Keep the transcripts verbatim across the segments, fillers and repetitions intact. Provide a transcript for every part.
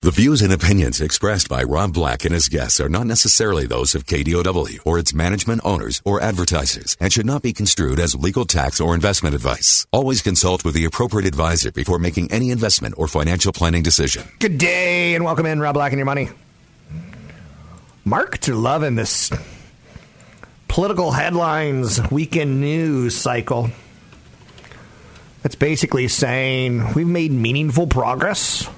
The views and opinions expressed by Rob Black and his guests are not necessarily those of K D O W or its management, owners, or advertisers, and should not be construed as legal, tax, or investment advice. Always consult with the appropriate advisor before making any investment or financial planning decision. Good day, and welcome in, Rob Black and your money. Markets are loving this political headlines weekend news cycle. It's basically saying we've made meaningful progress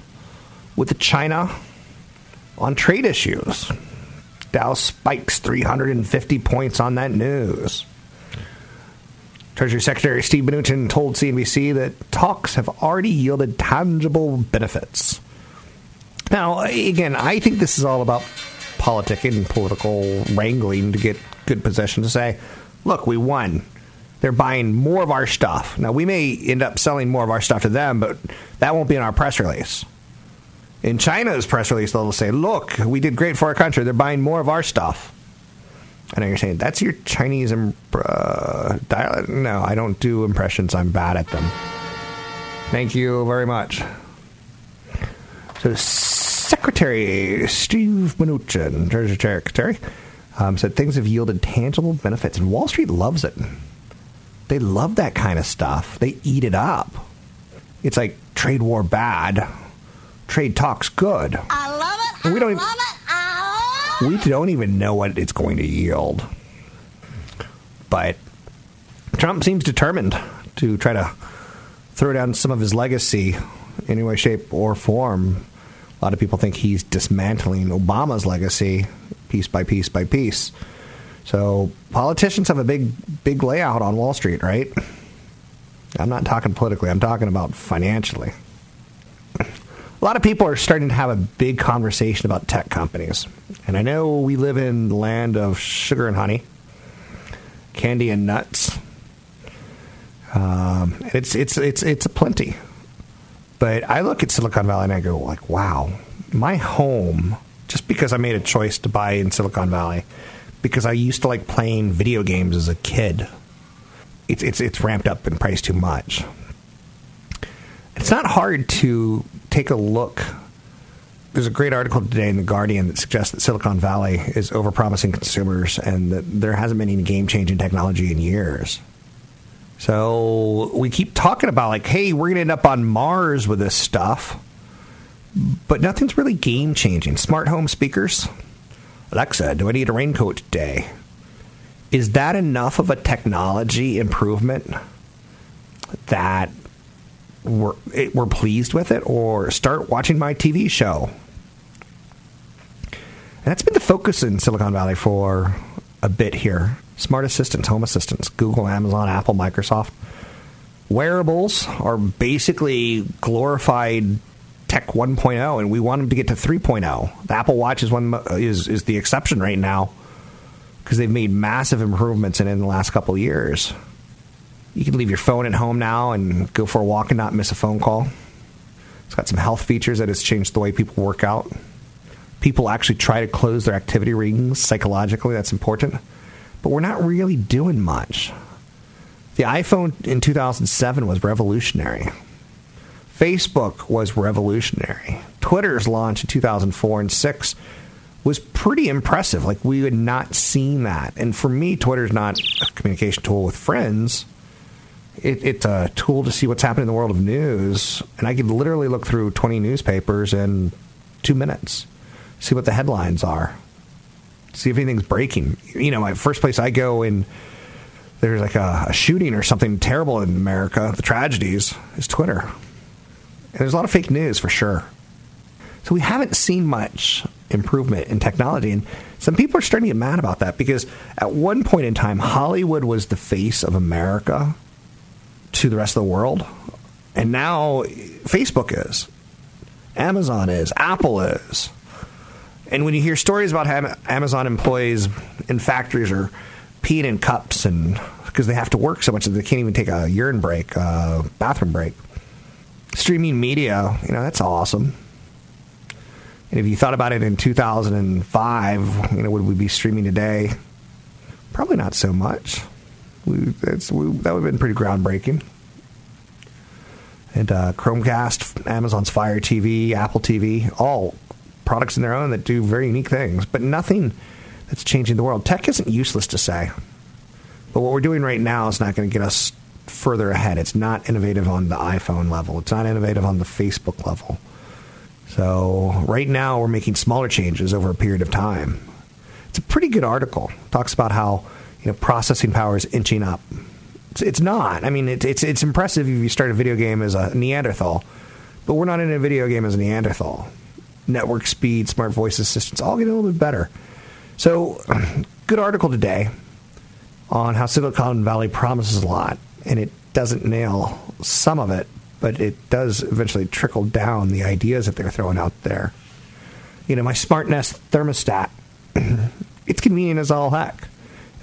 with China on trade issues. Dow spikes three hundred fifty points on that news. Treasury Secretary Steve Mnuchin told C N B C that talks have already yielded tangible benefits. Now, again, I think this is all about politicking and political wrangling to get good position to say, look, we won. They're buying more of our stuff. Now, we may end up selling more of our stuff to them, but that won't be in our press release. In China's press release, they'll say, look, we did great for our country. They're buying more of our stuff. I know you're saying, that's your Chinese imp- uh, dialect. No, I don't do impressions. I'm bad at them. Thank you very much. So Secretary Steve Mnuchin, Treasury Secretary, um, said things have yielded tangible benefits, and Wall Street loves it. They love that kind of stuff. They eat it up. It's like trade war bad. Trade talks good. I love it. I we don't love even, it. I love it. We don't even know what it's going to yield. But Trump seems determined to try to throw down some of his legacy in any way, shape, or form. A lot of people think he's dismantling Obama's legacy piece by piece by piece. So politicians have a big, big layout on Wall Street, right? I'm not talking politically. I'm talking about financially. A lot of people are starting to have a big conversation about tech companies. And I know we live in the land of sugar and honey, candy and nuts. Um, and it's it's it's it's a plenty. But I look at Silicon Valley and I go like, wow, my home, just because I made a choice to buy in Silicon Valley, because I used to like playing video games as a kid, it's it's it's ramped up in price too much. It's not hard to take a look. There's a great article today in The Guardian that suggests that Silicon Valley is overpromising consumers and that there hasn't been any game-changing technology in years. So we keep talking about, like, hey, we're going to end up on Mars with this stuff, but nothing's really game-changing. Smart home speakers. Alexa, do I need a raincoat today? Is that enough of a technology improvement that We're, it, we're pleased with it, or start watching my T V show? And that's been the focus in Silicon Valley for a bit here. Smart assistants, home assistants, Google, Amazon, Apple, Microsoft. Wearables are basically glorified tech one point oh, and we want them to get to three point oh. The Apple Watch is one is, is the exception right now because they've made massive improvements in, in the last couple of years. You can leave your phone at home now and go for a walk and not miss a phone call. It's got some health features that has changed the way people work out. People actually try to close their activity rings psychologically. That's important. But we're not really doing much. The iPhone in two thousand seven was revolutionary. Facebook was revolutionary. Twitter's launch in two thousand four and two thousand six was pretty impressive. Like, we had not seen that. And for me, Twitter's not a communication tool with friends. It, it's a tool to see what's happening in the world of news, and I could literally look through twenty newspapers in two minutes, see what the headlines are, see if anything's breaking. You know, my first place I go in, there's like a, a shooting or something terrible in America, the tragedies, is Twitter. And there's a lot of fake news for sure. So we haven't seen much improvement in technology, and some people are starting to get mad about that because at one point in time, Hollywood was the face of America to the rest of the world. And now Facebook is. Amazon is. Apple is. And when you hear stories about how Amazon employees in factories are peeing in cups and because they have to work so much that they can't even take a urine break, a bathroom break. Streaming media, you know, that's awesome. And if you thought about it in two thousand five, you know, would we be streaming today? Probably not so much. We, that's, we, that would have been pretty groundbreaking. And uh, Chromecast, Amazon's Fire T V, Apple T V, all products in their own that do very unique things. But nothing that's changing the world. Tech isn't useless to say. But what we're doing right now is not going to get us further ahead. It's not innovative on the iPhone level. It's not innovative on the Facebook level. So right now we're making smaller changes over a period of time. It's a pretty good article. It talks about how, you know, processing power is inching up. It's, it's not. I mean, it, it's it's impressive if you start a video game as a Neanderthal, but we're not in a video game as a Neanderthal. Network speed, smart voice assistants, all get a little bit better. So good article today on how Silicon Valley promises a lot, and it doesn't nail some of it. But it does eventually trickle down the ideas that they're throwing out there. You know, my Smart Nest thermostat, it's convenient as all heck.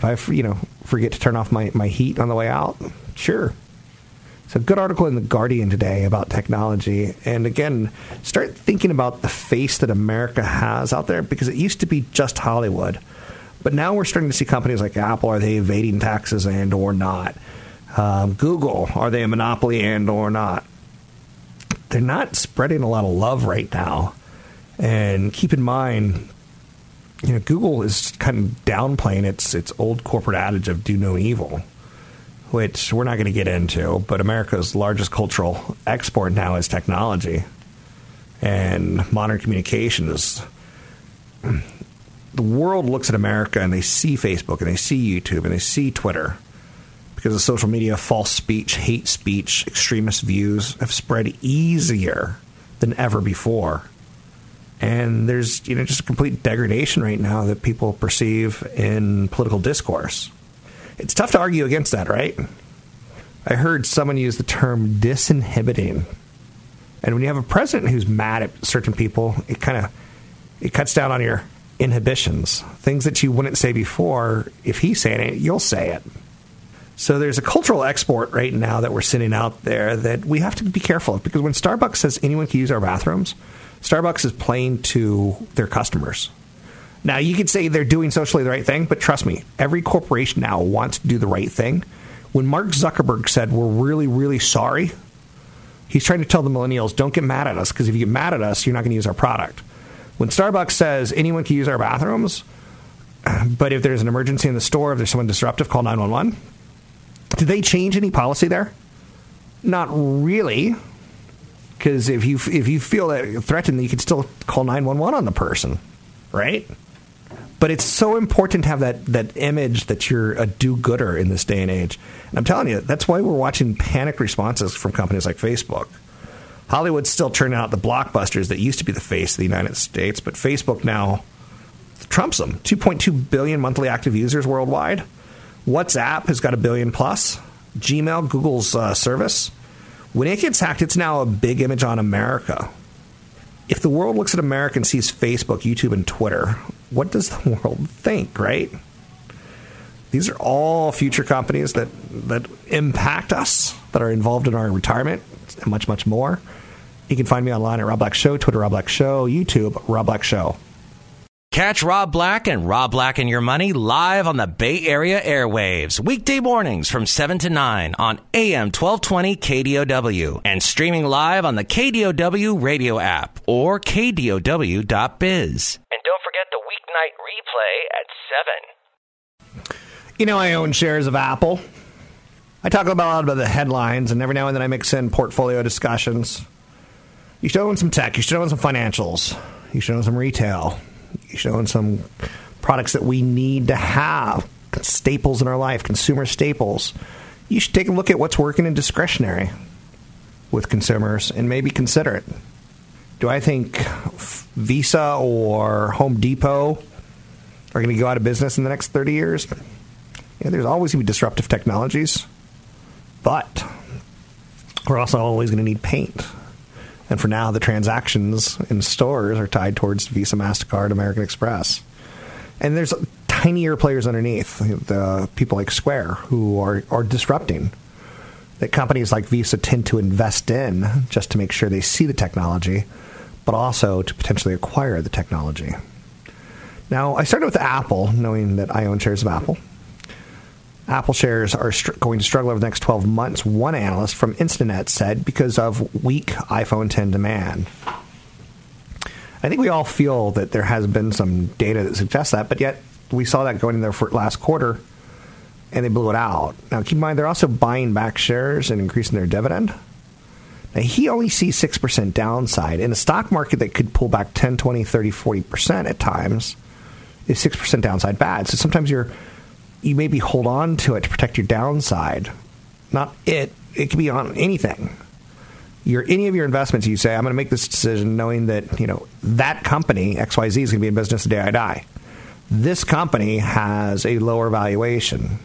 If I, you know, forget to turn off my, my heat on the way out, sure. So good article in The Guardian today about technology. And again, start thinking about the face that America has out there, because it used to be just Hollywood. But now we're starting to see companies like Apple, are they evading taxes and or not? Um, Google, are they a monopoly and or not? They're not spreading a lot of love right now. And keep in mind, you know, Google is kind of downplaying its its old corporate adage of do no evil, which we're not going to get into. But America's largest cultural export now is technology. And modern communication is... The world looks at America and they see Facebook and they see YouTube and they see Twitter. Because of social media, false speech, hate speech, extremist views have spread easier than ever before. And there's, you know, just a complete degradation right now that people perceive in political discourse. It's tough to argue against that, right? I heard someone use the term disinhibiting. And when you have a president who's mad at certain people, it kind of it cuts down on your inhibitions. Things that you wouldn't say before, if he's saying it, you'll say it. So there's a cultural export right now that we're sending out there that we have to be careful of. Because when Starbucks says anyone can use our bathrooms, Starbucks is playing to their customers. Now, you could say they're doing socially the right thing, but trust me, every corporation now wants to do the right thing. When Mark Zuckerberg said, we're really, really sorry, he's trying to tell the millennials, don't get mad at us, because if you get mad at us, you're not going to use our product. When Starbucks says anyone can use our bathrooms, but if there's an emergency in the store, if there's someone disruptive, call nine one one. Did they change any policy there? Not really, because if you if you feel that threatened, you can still call nine one one on the person, right? But it's so important to have that, that image that you're a do-gooder in this day and age. And I'm telling you, that's why we're watching panic responses from companies like Facebook. Hollywood's still turning out the blockbusters that used to be the face of the United States, but Facebook now trumps them. two point two billion monthly active users worldwide. WhatsApp has got a billion plus. Gmail, Google's uh, service. When it gets hacked, it's now a big image on America. If the world looks at America and sees Facebook, YouTube, and Twitter, what does the world think, right? These are all future companies that, that impact us, that are involved in our retirement, and much, much more. You can find me online at Rob Black Show, Twitter, Rob Black Show, YouTube, Rob Black Show. Catch Rob Black and Rob Black and Your Money live on the Bay Area airwaves, weekday mornings from seven to nine on A M twelve twenty K D O W and streaming live on the K D O W radio app or K D O W dot biz. And don't forget the weeknight replay at seven. You know, I own shares of Apple. I talk about a lot about the headlines, and every now and then I mix in portfolio discussions. You should own some tech. You should own some financials. You should own some retail. You should own some products that we need to have, staples in our life, consumer staples. You should take a look at what's working in discretionary with consumers and maybe consider it. Do I think Visa or Home Depot are going to go out of business in the next thirty years? Yeah, there's always going to be disruptive technologies, but we're also always going to need paint. And for now, the transactions in stores are tied towards Visa, MasterCard, American Express. And there's tinier players underneath, the people like Square, who are, are disrupting. That companies like Visa tend to invest in just to make sure they see the technology, but also to potentially acquire the technology. Now, I started with Apple, knowing that I own shares of Apple. Apple shares are str- going to struggle over the next twelve months, one analyst from Instinet said, because of weak iPhone ten demand. I think we all feel that there has been some data that suggests that, but yet we saw that going in there for last quarter, and they blew it out. Now, keep in mind, they're also buying back shares and increasing their dividend. Now, he only sees six percent downside. In a stock market that could pull back ten, twenty, thirty, forty percent at times, is six percent downside bad? So sometimes you're, you maybe hold on to it to protect your downside. Not it. It could be on anything. Your any of your investments, you say, I'm going to make this decision knowing that, you know, that company, X Y Z, is going to be in business the day I die. This company has a lower valuation.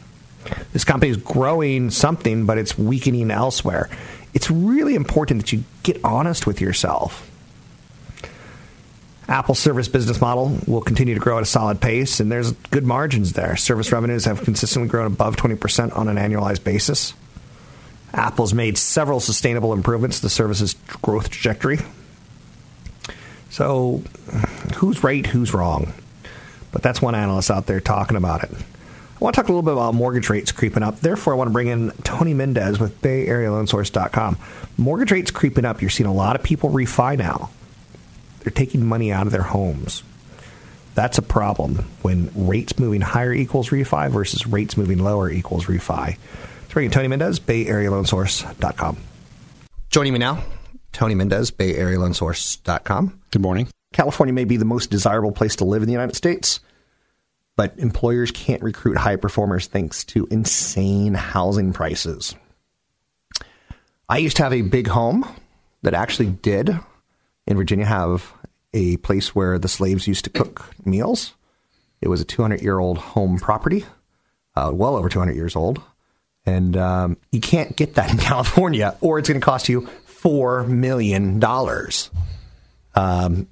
This company is growing something, but it's weakening elsewhere. It's really important that you get honest with yourself. Apple's service business model will continue to grow at a solid pace, and there's good margins there. Service revenues have consistently grown above twenty percent on an annualized basis. Apple's made several sustainable improvements to the service's growth trajectory. So who's right, who's wrong? But that's one analyst out there talking about it. I want to talk a little bit about mortgage rates creeping up. Therefore, I want to bring in Tony Mendez with Bay Area Loan Source dot com. Mortgage rates creeping up. You're seeing a lot of people refi now. They're taking money out of their homes. That's a problem when rates moving higher equals refi versus rates moving lower equals refi. Let's bring in Tony Mendez, Bay Area Loan Source dot com. Joining me now, Tony Mendez, Bay Area Loan Source dot com. Good morning. California may be the most desirable place to live in the United States, but employers can't recruit high performers thanks to insane housing prices. I used to have a big home that actually did, in Virginia, have a place where the slaves used to cook meals. It was a two hundred year old home property, uh, well over two hundred years old. And um, you can't get that in California, or it's going to cost you four million dollars. Um,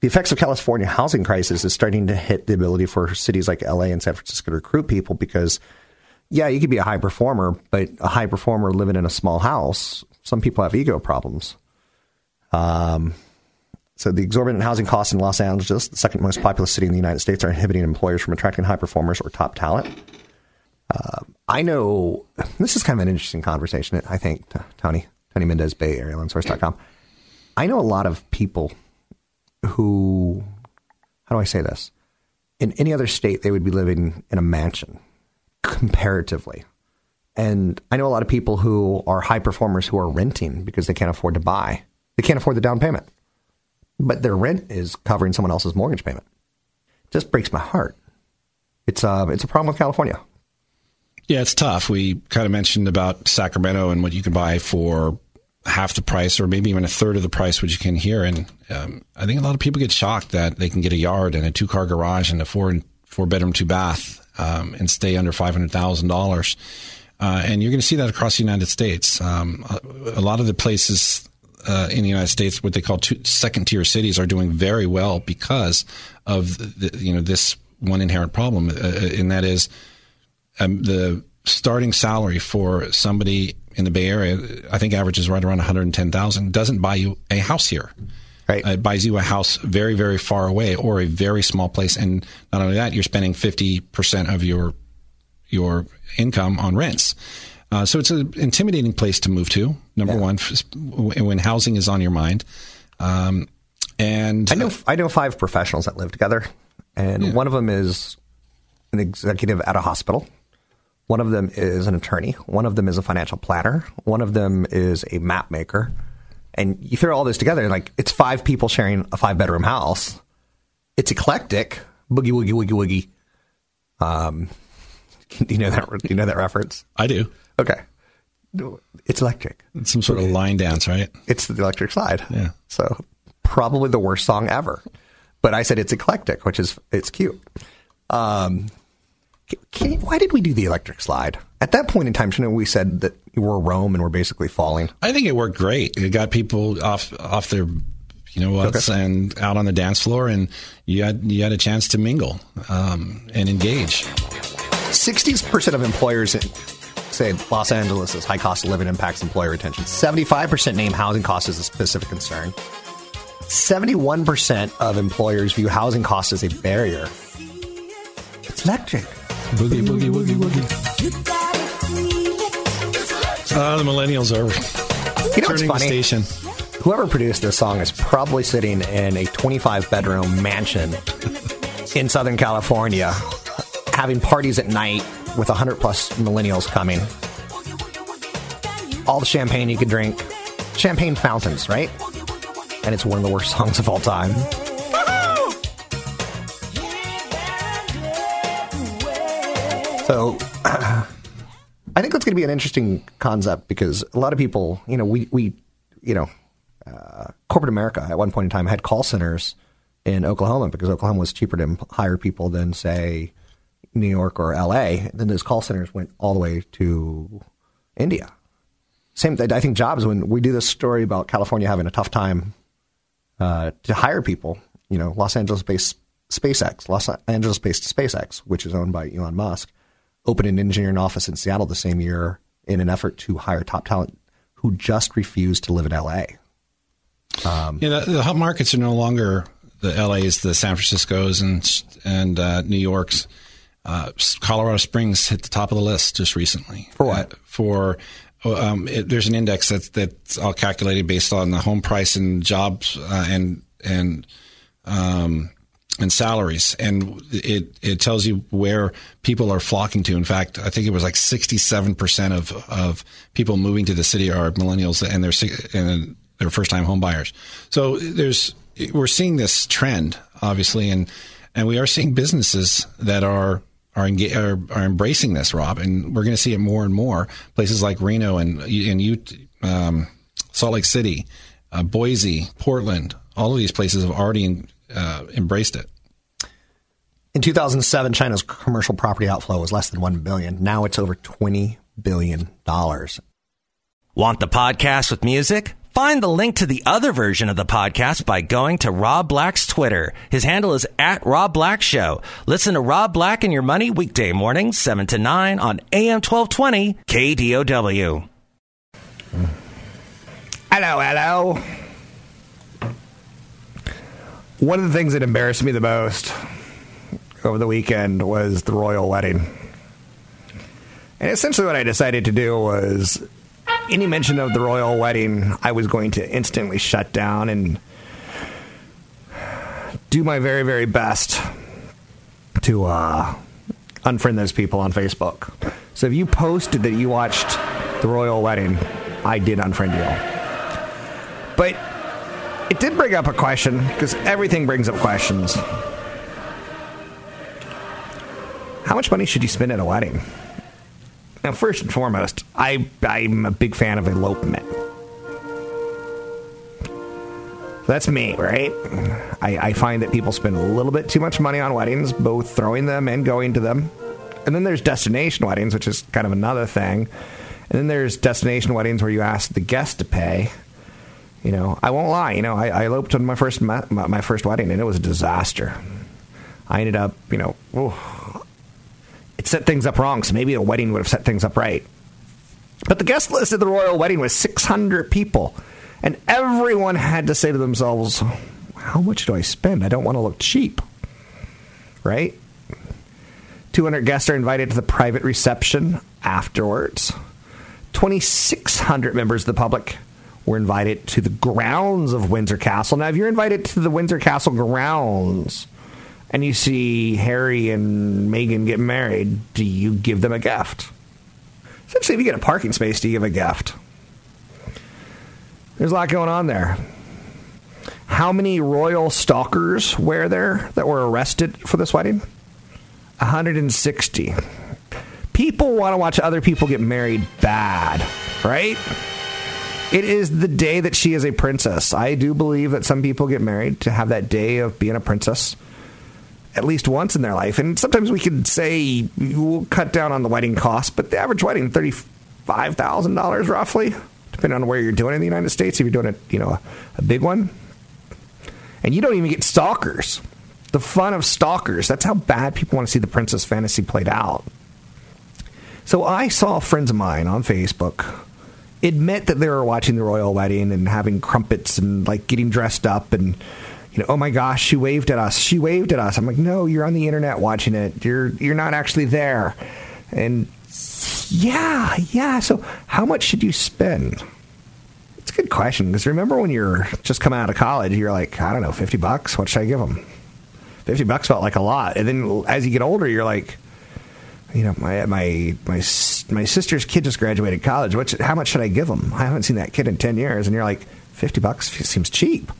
the effects of California housing crisis is starting to hit the ability for cities like L A and San Francisco to recruit people because, yeah, you could be a high performer, but a high performer living in a small house, some people have ego problems. Um, so the exorbitant housing costs in Los Angeles, the second most populous city in the United States, are inhibiting employers from attracting high performers or top talent. Uh, I know this is kind of an interesting conversation, I think, Tony, Tony Mendez, Bay Area Loan Source dot com. I know a lot of people who, how do I say this? In any other state, they would be living in a mansion comparatively. And I know a lot of people who are high performers who are renting because they can't afford to buy. They can't afford the down payment, but their rent is covering someone else's mortgage payment. It just breaks my heart. It's a, it's a problem with California. Yeah, it's tough. We kind of mentioned about Sacramento and what you can buy for half the price or maybe even a third of the price, which you can here. And um, I think a lot of people get shocked that they can get a yard and a two car garage and a four four bedroom, two bath um, and stay under five hundred thousand dollars. Uh, and you're going to see that across the United States. Um, a, a lot of the places Uh, in the United States, what they call two, second-tier cities are doing very well because of the, you know, this one inherent problem, uh, and that is um, the starting salary for somebody in the Bay Area, I think, averages right around one hundred ten thousand dollars. Doesn't buy you a house here. Right. Uh, it buys you a house very, very far away or a very small place, and not only that, you're spending fifty percent of your your income on rents. Uh, so it's an intimidating place to move to, number yeah. one, when housing is on your mind. Um, and I know I know five professionals that live together, and yeah. one of them is an executive at a hospital. One of them is an attorney. One of them is a financial planner. One of them is a map maker. And you throw all this together, like it's five people sharing a five-bedroom house. It's eclectic. Boogie, woogie, woogie, woogie. Um, do you know that? Do you know that reference? I do. Okay. It's electric. It's some sort of line dance, right? It's the electric slide. Yeah. So probably the worst song ever. But I said it's eclectic, which is, it's cute. Um, Can, why did we do the electric slide? At that point in time, shouldn't we said that we're Rome and we're basically falling? I think it worked great. It got people off off their, you know what's, okay. and out on the dance floor, and you had you had a chance to mingle um, and engage. sixty percent of employers in, say, Los Angeles' high cost of living impacts employee retention. seventy-five percent name housing costs as a specific concern. seventy-one percent of employers view housing costs as a barrier. It's electric. Boogie, boogie, woogie, woogie. Ah, uh, the millennials are you know turning what's funny? The station. Whoever produced this song is probably sitting in a twenty-five bedroom mansion in Southern California, having parties at night with one hundred plus millennials coming. All the champagne you could drink. Champagne fountains, right? And it's one of the worst songs of all time. So uh, I think that's going to be an interesting concept because a lot of people, you know, we, we you know, uh, corporate America at one point in time had call centers in Oklahoma because Oklahoma was cheaper to hire people than, say, New York or L A. Then those call centers went all the way to India. Same, I think jobs, when we do this story about California having a tough time uh, to hire people, you know, Los Angeles-based SpaceX, Los Angeles-based SpaceX, which is owned by Elon Musk, opened an engineering office in Seattle the same year in an effort to hire top talent who just refused to live in L A. Um, yeah, the, the hub markets are no longer the L A's, the San Francisco's, and and uh, New York's. Uh, Colorado Springs hit the top of the list just recently. For what? Uh, for um, it, there's an index that's that's all calculated based on the home price and jobs uh, and and um, and salaries, and it it tells you where people are flocking to. In fact, I think it was like sixty-seven percent of of people moving to the city are millennials, and they're and they're first time home buyers. So there's we're seeing this trend, obviously, and and we are seeing businesses that are. Are, are are embracing this, Rob, and we're going to see it more and more. Places like Reno and and um, Salt Lake City, uh, Boise, Portland, all of these places have already in, uh, embraced it. In two thousand seven, China's commercial property outflow was less than one billion dollars. Now it's over twenty billion dollars. Want the podcast with music? Find the link to the other version of the podcast by going to Rob Black's Twitter. His handle is at Rob Black Show. Listen to Rob Black and Your Money weekday mornings, seven to nine on A M twelve twenty K D O W. Hello, hello. One of the things that embarrassed me the most over the weekend was the royal wedding. And essentially what I decided to do was... any mention of the royal wedding, I was going to instantly shut down and do my very, very best to uh, unfriend those people on Facebook. So if you posted that you watched the royal wedding, I did unfriend you all. But it did bring up a question, because everything brings up questions. How much money should you spend at a wedding? Now, first and foremost, I, I'm a big fan of elopement. That's me, right? I, I find that people spend a little bit too much money on weddings, both throwing them and going to them. And then there's destination weddings, which is kind of another thing. And then there's destination weddings where you ask the guest to pay. You know, I won't lie. You know, I, I eloped on my first my, my first wedding, and it was a disaster. I ended up, you know... ooh, it set things up wrong, so maybe a wedding would have set things up right. But the guest list at the royal wedding was six hundred people, and everyone had to say to themselves, how much do I spend? I don't want to look cheap, right? two hundred guests are invited to the private reception afterwards. twenty-six hundred members of the public were invited to the grounds of Windsor Castle. Now, if you're invited to the Windsor Castle grounds... and you see Harry and Meghan get married, do you give them a gift? Essentially, if you get a parking space, do you give a gift? There's a lot going on there. How many royal stalkers were there that were arrested for this wedding? one hundred sixty. People want to watch other people get married bad, right? It is the day that she is a princess. I do believe that some people get married to have that day of being a princess. at least once in their life. And sometimes we could say we'll cut down on the wedding cost, but the average wedding, thirty-five thousand dollars roughly, depending on where you're doing it in the United States. If you're doing a, you know, a big one, and you don't even get stalkers. The fun of stalkers. That's how bad people want to see the princess fantasy played out. So I saw friends of mine on Facebook admit that they were watching the royal wedding and having crumpets and like getting dressed up and, you know, oh my gosh, she waved at us. She waved at us. I'm like, no, you're on the internet watching it. You're you're not actually there. And yeah, yeah. So how much should you spend? It's a good question, because remember when you're just coming out of college, you're like, I don't know, fifty bucks. What should I give them? fifty bucks felt like a lot. And then as you get older, you're like, you know, my my my my sister's kid just graduated college. What should, how much should I give them? I haven't seen that kid in ten years. And you're like, fifty bucks seems cheap.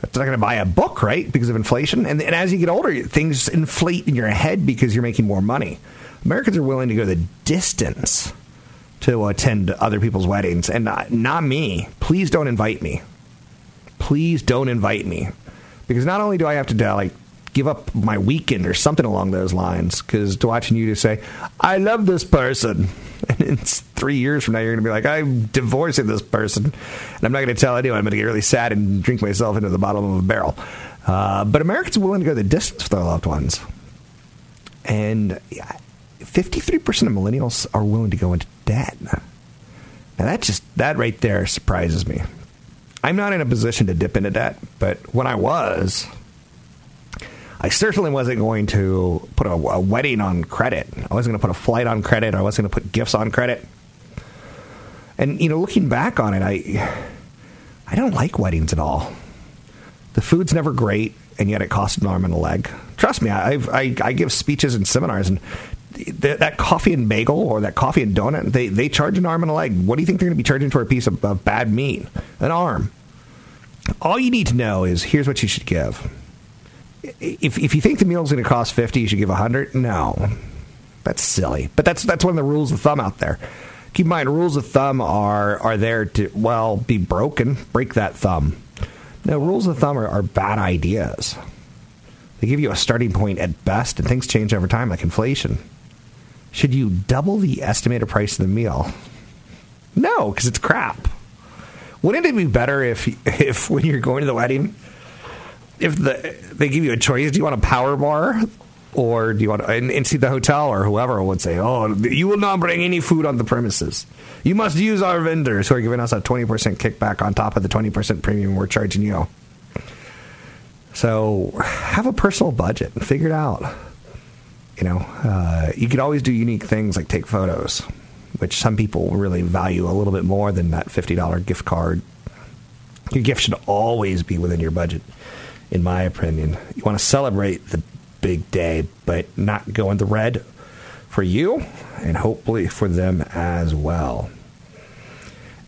That's not going to buy a book, right? Because of inflation. And, and as you get older, things inflate in your head because you're making more money. Americans are willing to go the distance to attend other people's weddings. And not, not me. Please don't invite me. Please don't invite me. Because not only do I have to, like, give up my weekend or something along those lines, because to watching you to say, I love this person, and it's three years from now you're going to be like, I'm divorcing this person, and I'm not going to tell anyone. I'm going to get really sad and drink myself into the bottom of a barrel. Uh, but Americans are willing to go the distance for their loved ones. And yeah, fifty-three percent of millennials are willing to go into debt. Now that just, that right there surprises me. I'm not in a position to dip into debt, but when I was, I certainly wasn't going to put a, a wedding on credit. I wasn't going to put a flight on credit. I wasn't going to put gifts on credit. And, you know, looking back on it, I I don't like weddings at all. The food's never great, and yet it costs an arm and a leg. Trust me, I've, I I give speeches and seminars, and th- that coffee and bagel or that coffee and donut, they, they charge an arm and a leg. What do you think they're going to be charging for a piece of, of bad meat? An arm. All you need to know is here's what you should give. If if you think the meal's going to cost fifty, you should give one hundred. No, that's silly. But that's that's one of the rules of thumb out there. Keep in mind, rules of thumb are are there to, well, be broken. Break that thumb. No, rules of thumb are, are bad ideas. They give you a starting point at best, and things change over time, like inflation. Should you double the estimated price of the meal? No, because it's crap. Wouldn't it be better if if when you're going to the wedding, if the, they give you a choice, do you want a power bar, or do you want, and, and see the hotel or whoever would say, oh, you will not bring any food on the premises. You must use our vendors who are giving us a twenty percent kickback on top of the twenty percent premium we're charging you. So have a personal budget and figure it out. You know, uh, you could always do unique things like take photos, which some people really value a little bit more than that fifty dollars gift card. Your gift should always be within your budget. In my opinion, you want to celebrate the big day, but not go in the red for you and hopefully for them as well.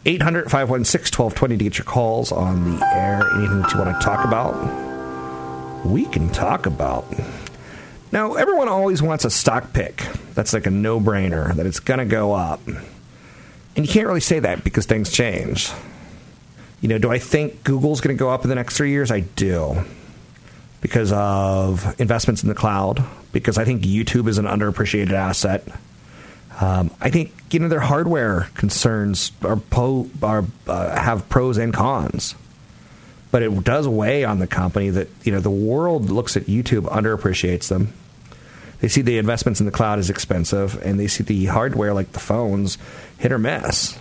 eight hundred, five one six, one two two zero to get your calls on the air. Anything that you want to talk about, we can talk about. Now, everyone always wants a stock pick. That's like a no-brainer, that it's going to go up. And you can't really say that because things change. You know, do I think Google's going to go up in the next three years? I do. Because of investments in the cloud. Because I think YouTube is an underappreciated asset. Um, I think, you know, their hardware concerns are, po- are uh, have pros and cons. But it does weigh on the company that, you know, the world looks at YouTube, underappreciates them. They see the investments in the cloud as expensive. And they see the hardware, like the phones, hit or miss.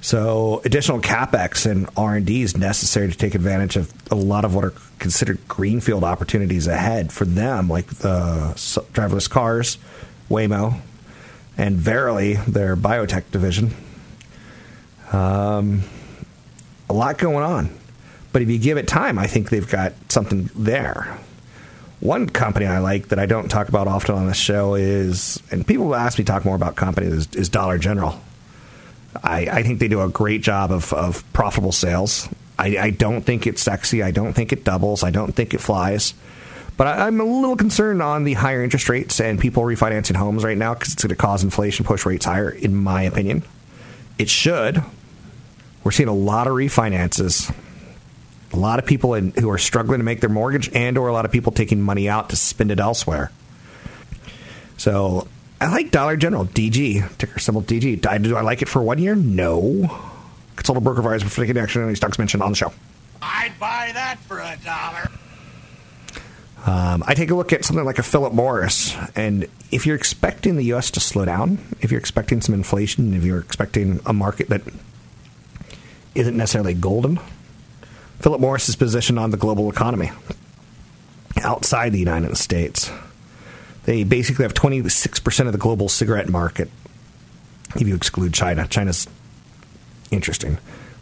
So additional CapEx and R and D is necessary to take advantage of a lot of what are considered greenfield opportunities ahead for them, like the driverless cars, Waymo, and Verily, their biotech division. Um, a lot going on. But if you give it time, I think they've got something there. One company I like that I don't talk about often on this show is, and people ask me to talk more about companies, is Dollar General. I, I think they do a great job of, of profitable sales. I, I don't think it's sexy. I don't think it doubles. I don't think it flies. But I, I'm a little concerned on the higher interest rates and people refinancing homes right now because it's going to cause inflation, push rates higher, in my opinion. It should. We're seeing a lot of refinances. A lot of people in, who are struggling to make their mortgage, and or a lot of people taking money out to spend it elsewhere. So I like Dollar General, D G, ticker symbol D G. Do I like it for one year? No. Consult a broker advisor for taking action on any stocks mentioned on the show. I'd buy that for a dollar. Um, I take a look at something like a Philip Morris, and if you're expecting the U S to slow down, if you're expecting some inflation, if you're expecting a market that isn't necessarily golden, Philip Morris is positioned on the global economy outside the United States. They basically have twenty-six percent of the global cigarette market, if you exclude China. China's interesting.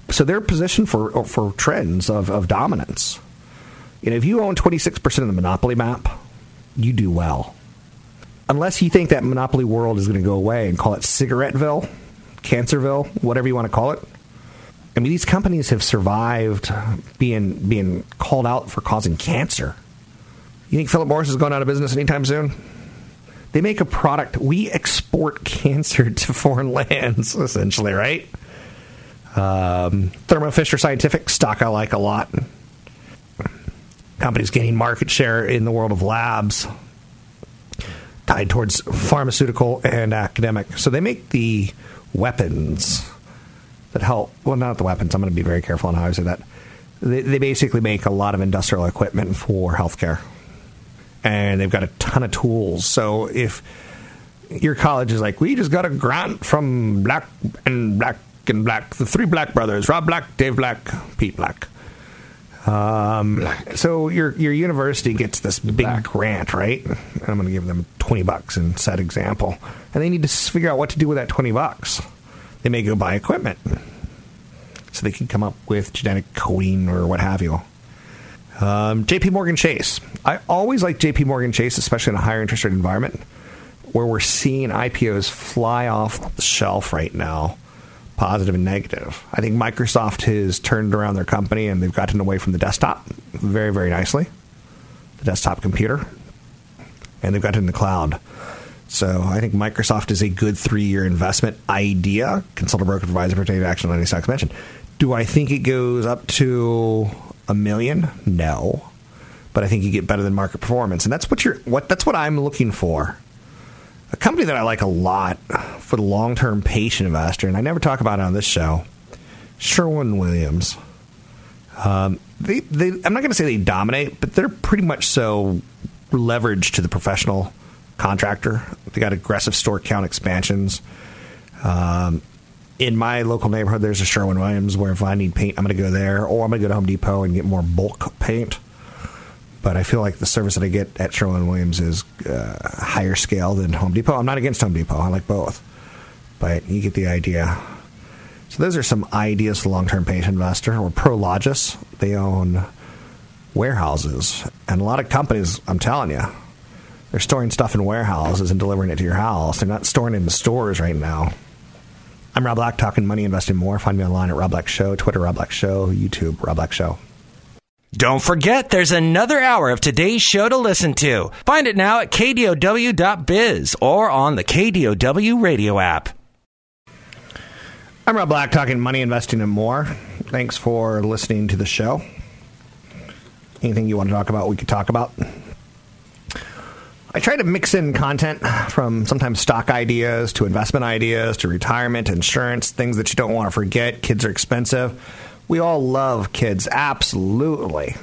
So they're positioned for for trends of, of dominance. You know, if you own twenty-six percent of the monopoly map, you do well. Unless you think that monopoly world is going to go away and call it Cigaretteville, Cancerville, whatever you want to call it. I mean, these companies have survived being being called out for causing cancer. You think Philip Morris is going out of business anytime soon? They make a product. We export cancer to foreign lands, essentially, right? Um, Thermo Fisher Scientific, stock I like a lot. Companies gaining market share in the world of labs, tied towards pharmaceutical and academic. So they make the weapons that help. Well, not the weapons. I'm going to be very careful on how I say that. They, they basically make a lot of industrial equipment for healthcare. And they've got a ton of tools. So if your college is like, we just got a grant from Black and Black and Black, the three Black brothers, Rob Black, Dave Black, Pete Black. Um, so your your university gets this big Black. grant, right? And I'm going to give them twenty bucks in said example. And they need to figure out what to do with that twenty bucks. They may go buy equipment. So they can come up with genetic coding or what have you. Um, J P Morgan Chase. I always like J P Morgan Chase, especially in a higher interest rate environment, where we're seeing I P Os fly off the shelf right now. Positive and negative. I think Microsoft has turned around their company and they've gotten away from the desktop very, very nicely. The desktop computer. And they've gotten the cloud. So I think Microsoft is a good three-year investment idea. Consult a broker advisor for taking action on any stocks mentioned. Do I think it goes up to a million? No. But I think you get better than market performance. And that's what you're what that's what I'm looking for. A company that I like a lot for the long-term patient investor, and I never talk about it on this show, Sherwin-Williams. Um, they, they, I'm not going to say they dominate, but they're pretty much so leveraged to the professional contractor. They got aggressive store count expansions. Um, in my local neighborhood, there's a Sherwin-Williams where if I need paint, I'm going to go there, or I'm going to go to Home Depot and get more bulk paint. But I feel like the service that I get at Sherwin-Williams is uh, higher scale than Home Depot. I'm not against Home Depot. I like both. But you get the idea. So those are some ideas for long-term patient investor. Or Prologis. They own warehouses. And a lot of companies, I'm telling you, they're storing stuff in warehouses and delivering it to your house. They're not storing it in the stores right now. I'm Rob Black, talking money, investing more. Find me online at Rob Black Show, Twitter, Rob Black Show, YouTube, Rob Black Show. Don't forget, there's another hour of today's show to listen to. Find it now at K D O W dot biz or on the K D O W radio app. I'm Rob Black, talking money, investing, and more. Thanks for listening to the show. Anything you want to talk about, we could talk about. I try to mix in content from sometimes stock ideas to investment ideas to retirement, insurance, things that you don't want to forget. Kids are expensive. We all love kids, absolutely.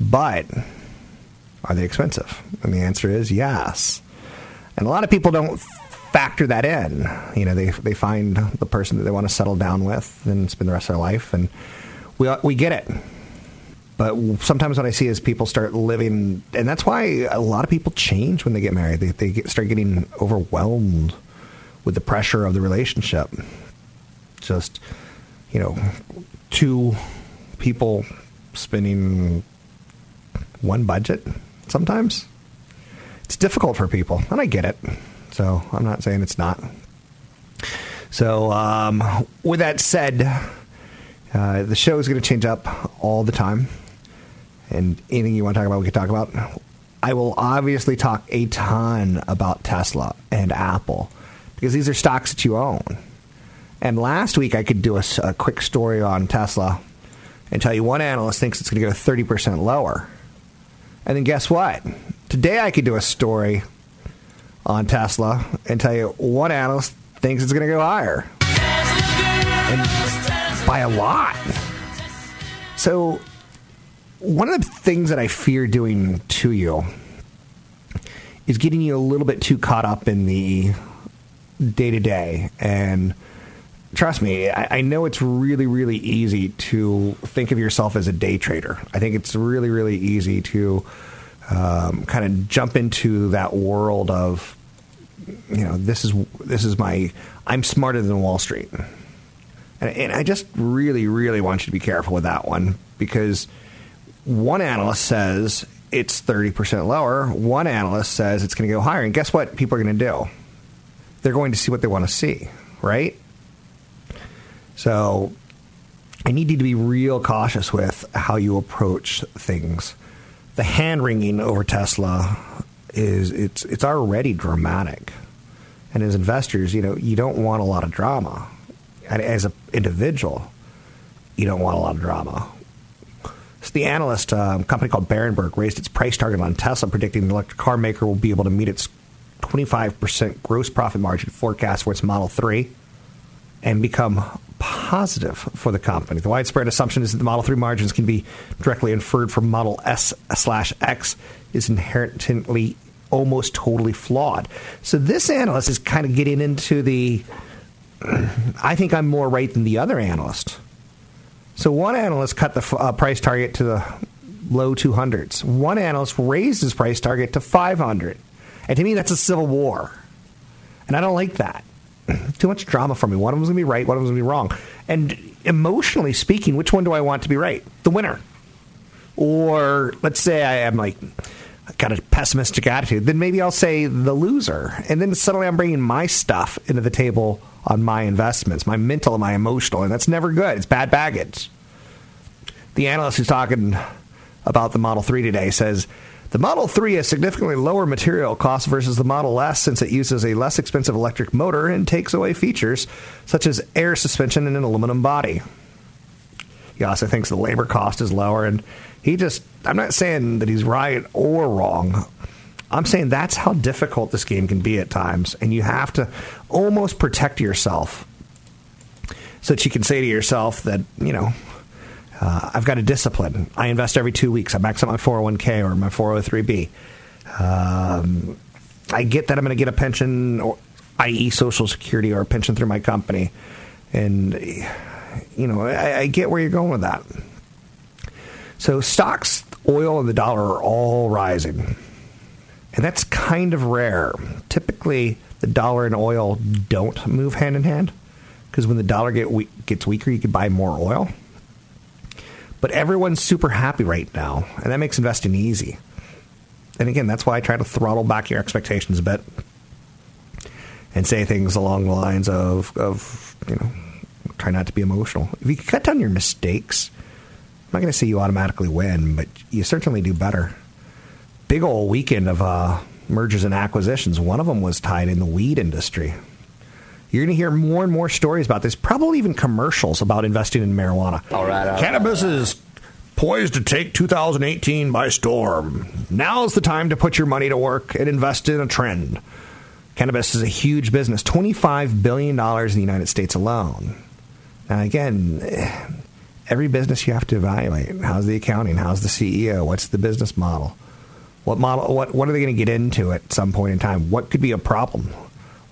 But are they expensive? And the answer is yes. And a lot of people don't factor that in. You know, they they find the person that they want to settle down with and spend the rest of their life, and we we get it. But sometimes what I see is people start living, and that's why a lot of people change when they get married. They they get, start getting overwhelmed with the pressure of the relationship. Just, you know, two people spending one budget sometimes. It's difficult for people, and I get it. So I'm not saying it's not. So um, with that said, uh, the show is going to change up all the time. And anything you want to talk about, we can talk about. I will obviously talk a ton about Tesla and Apple because these are stocks that you own. And last week, I could do a, a quick story on Tesla and tell you one analyst thinks it's going to go thirty percent lower. And then guess what? Today I could do a story on Tesla and tell you one analyst thinks it's going to go higher. And by a lot. So one of the things that I fear doing to you is getting you a little bit too caught up in the day-to-day. And trust me, I, I know it's really, really easy to think of yourself as a day trader. I think it's really, really easy to um, kind of jump into that world of, you know, this is this is my, I'm smarter than Wall Street. And, and I just really, really want you to be careful with that one, because one analyst says it's thirty percent lower. One analyst says it's going to go higher. And guess what people are going to do? They're going to see what they want to see, right? So I need you to be real cautious with how you approach things. The hand-wringing over Tesla is it's it's already dramatic. And as investors, you know, you don't want a lot of drama. And as an individual, you don't want a lot of drama. So the analyst um, company called Berenberg raised its price target on Tesla, predicting the electric car maker will be able to meet its twenty-five percent gross profit margin forecast for its Model three and become positive for the company. The widespread assumption is that the Model three margins can be directly inferred from Model S slash X is inherently almost totally flawed. So this analyst is kind of getting into the, I think I'm more right than the other analyst. So one analyst cut the uh, price target to the low two hundreds. One analyst raised his price target to five hundred. And to me, that's a civil war. And I don't like that. Too much drama for me. One of them's going to be right, one of them's going to be wrong. And emotionally speaking, which one do I want to be right? The winner. Or let's say I am like, I've got a pessimistic attitude. Then maybe I'll say the loser. And then suddenly I'm bringing my stuff into the table on my investments, my mental and my emotional. And that's never good. It's bad baggage. The analyst who's talking about the Model three today says, the Model three has significantly lower material costs versus the Model S, since it uses a less expensive electric motor and takes away features such as air suspension and an aluminum body. He also thinks the labor cost is lower, and he just, I'm not saying that he's right or wrong. I'm saying that's how difficult this game can be at times, and you have to almost protect yourself so that you can say to yourself that, you know, Uh, I've got a discipline. I invest every two weeks. I max out my four oh one k or my four oh three b. Um, I get that I'm going to get a pension, or, that is. Social Security or a pension through my company. And, you know, I, I get where you're going with that. So stocks, oil, and the dollar are all rising. And that's kind of rare. Typically, the dollar and oil don't move hand in hand, because when the dollar get we- gets weaker, you can buy more oil. But everyone's super happy right now, and that makes investing easy. And again, that's why I try to throttle back your expectations a bit and say things along the lines of, of you know, try not to be emotional. If you cut down your mistakes, I'm not going to say you automatically win, but you certainly do better. Big old weekend of uh, mergers and acquisitions. One of them was tied in the weed industry. You're going to hear more and more stories about this, probably even commercials about investing in marijuana. All right, all Cannabis right, all right. is poised to take two thousand eighteen by storm. Now's the time to put your money to work and invest in a trend. Cannabis is a huge business, twenty-five billion dollars in the United States alone. And again, every business you have to evaluate. How's the accounting? How's the C E O? What's the business model? What model? What, what are they going to get into at some point in time? What could be a problem?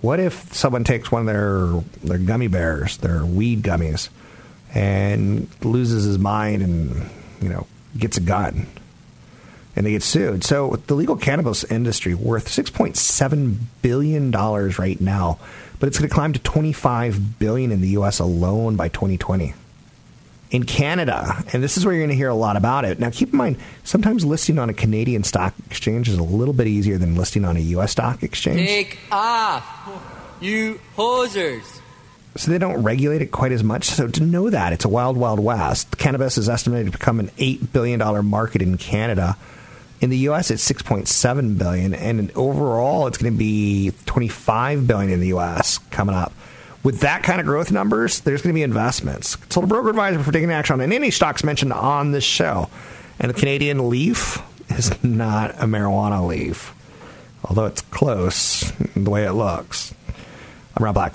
What if someone takes one of their, their gummy bears, their weed gummies, and loses his mind and, you know, gets a gun, and they get sued? So the legal cannabis industry worth six point seven billion dollars right now, but it's going to climb to twenty-five billion dollars in the U S alone by twenty twenty. In Canada, and this is where you're going to hear a lot about it. Now, keep in mind, sometimes listing on a Canadian stock exchange is a little bit easier than listing on a U S stock exchange. Take off, you hosers. So they don't regulate it quite as much. So to know that, it's a wild, wild west. Cannabis is estimated to become an eight billion dollars market in Canada. In the U S, it's six point seven billion dollars, and overall, it's going to be twenty-five billion dollars in the U S coming up. with that kind of growth numbers, there's going to be investments. Consult a broker advisor for taking action on any stocks mentioned on this show. And a Canadian leaf is not a marijuana leaf, although it's close the way it looks. I'm Rob Black.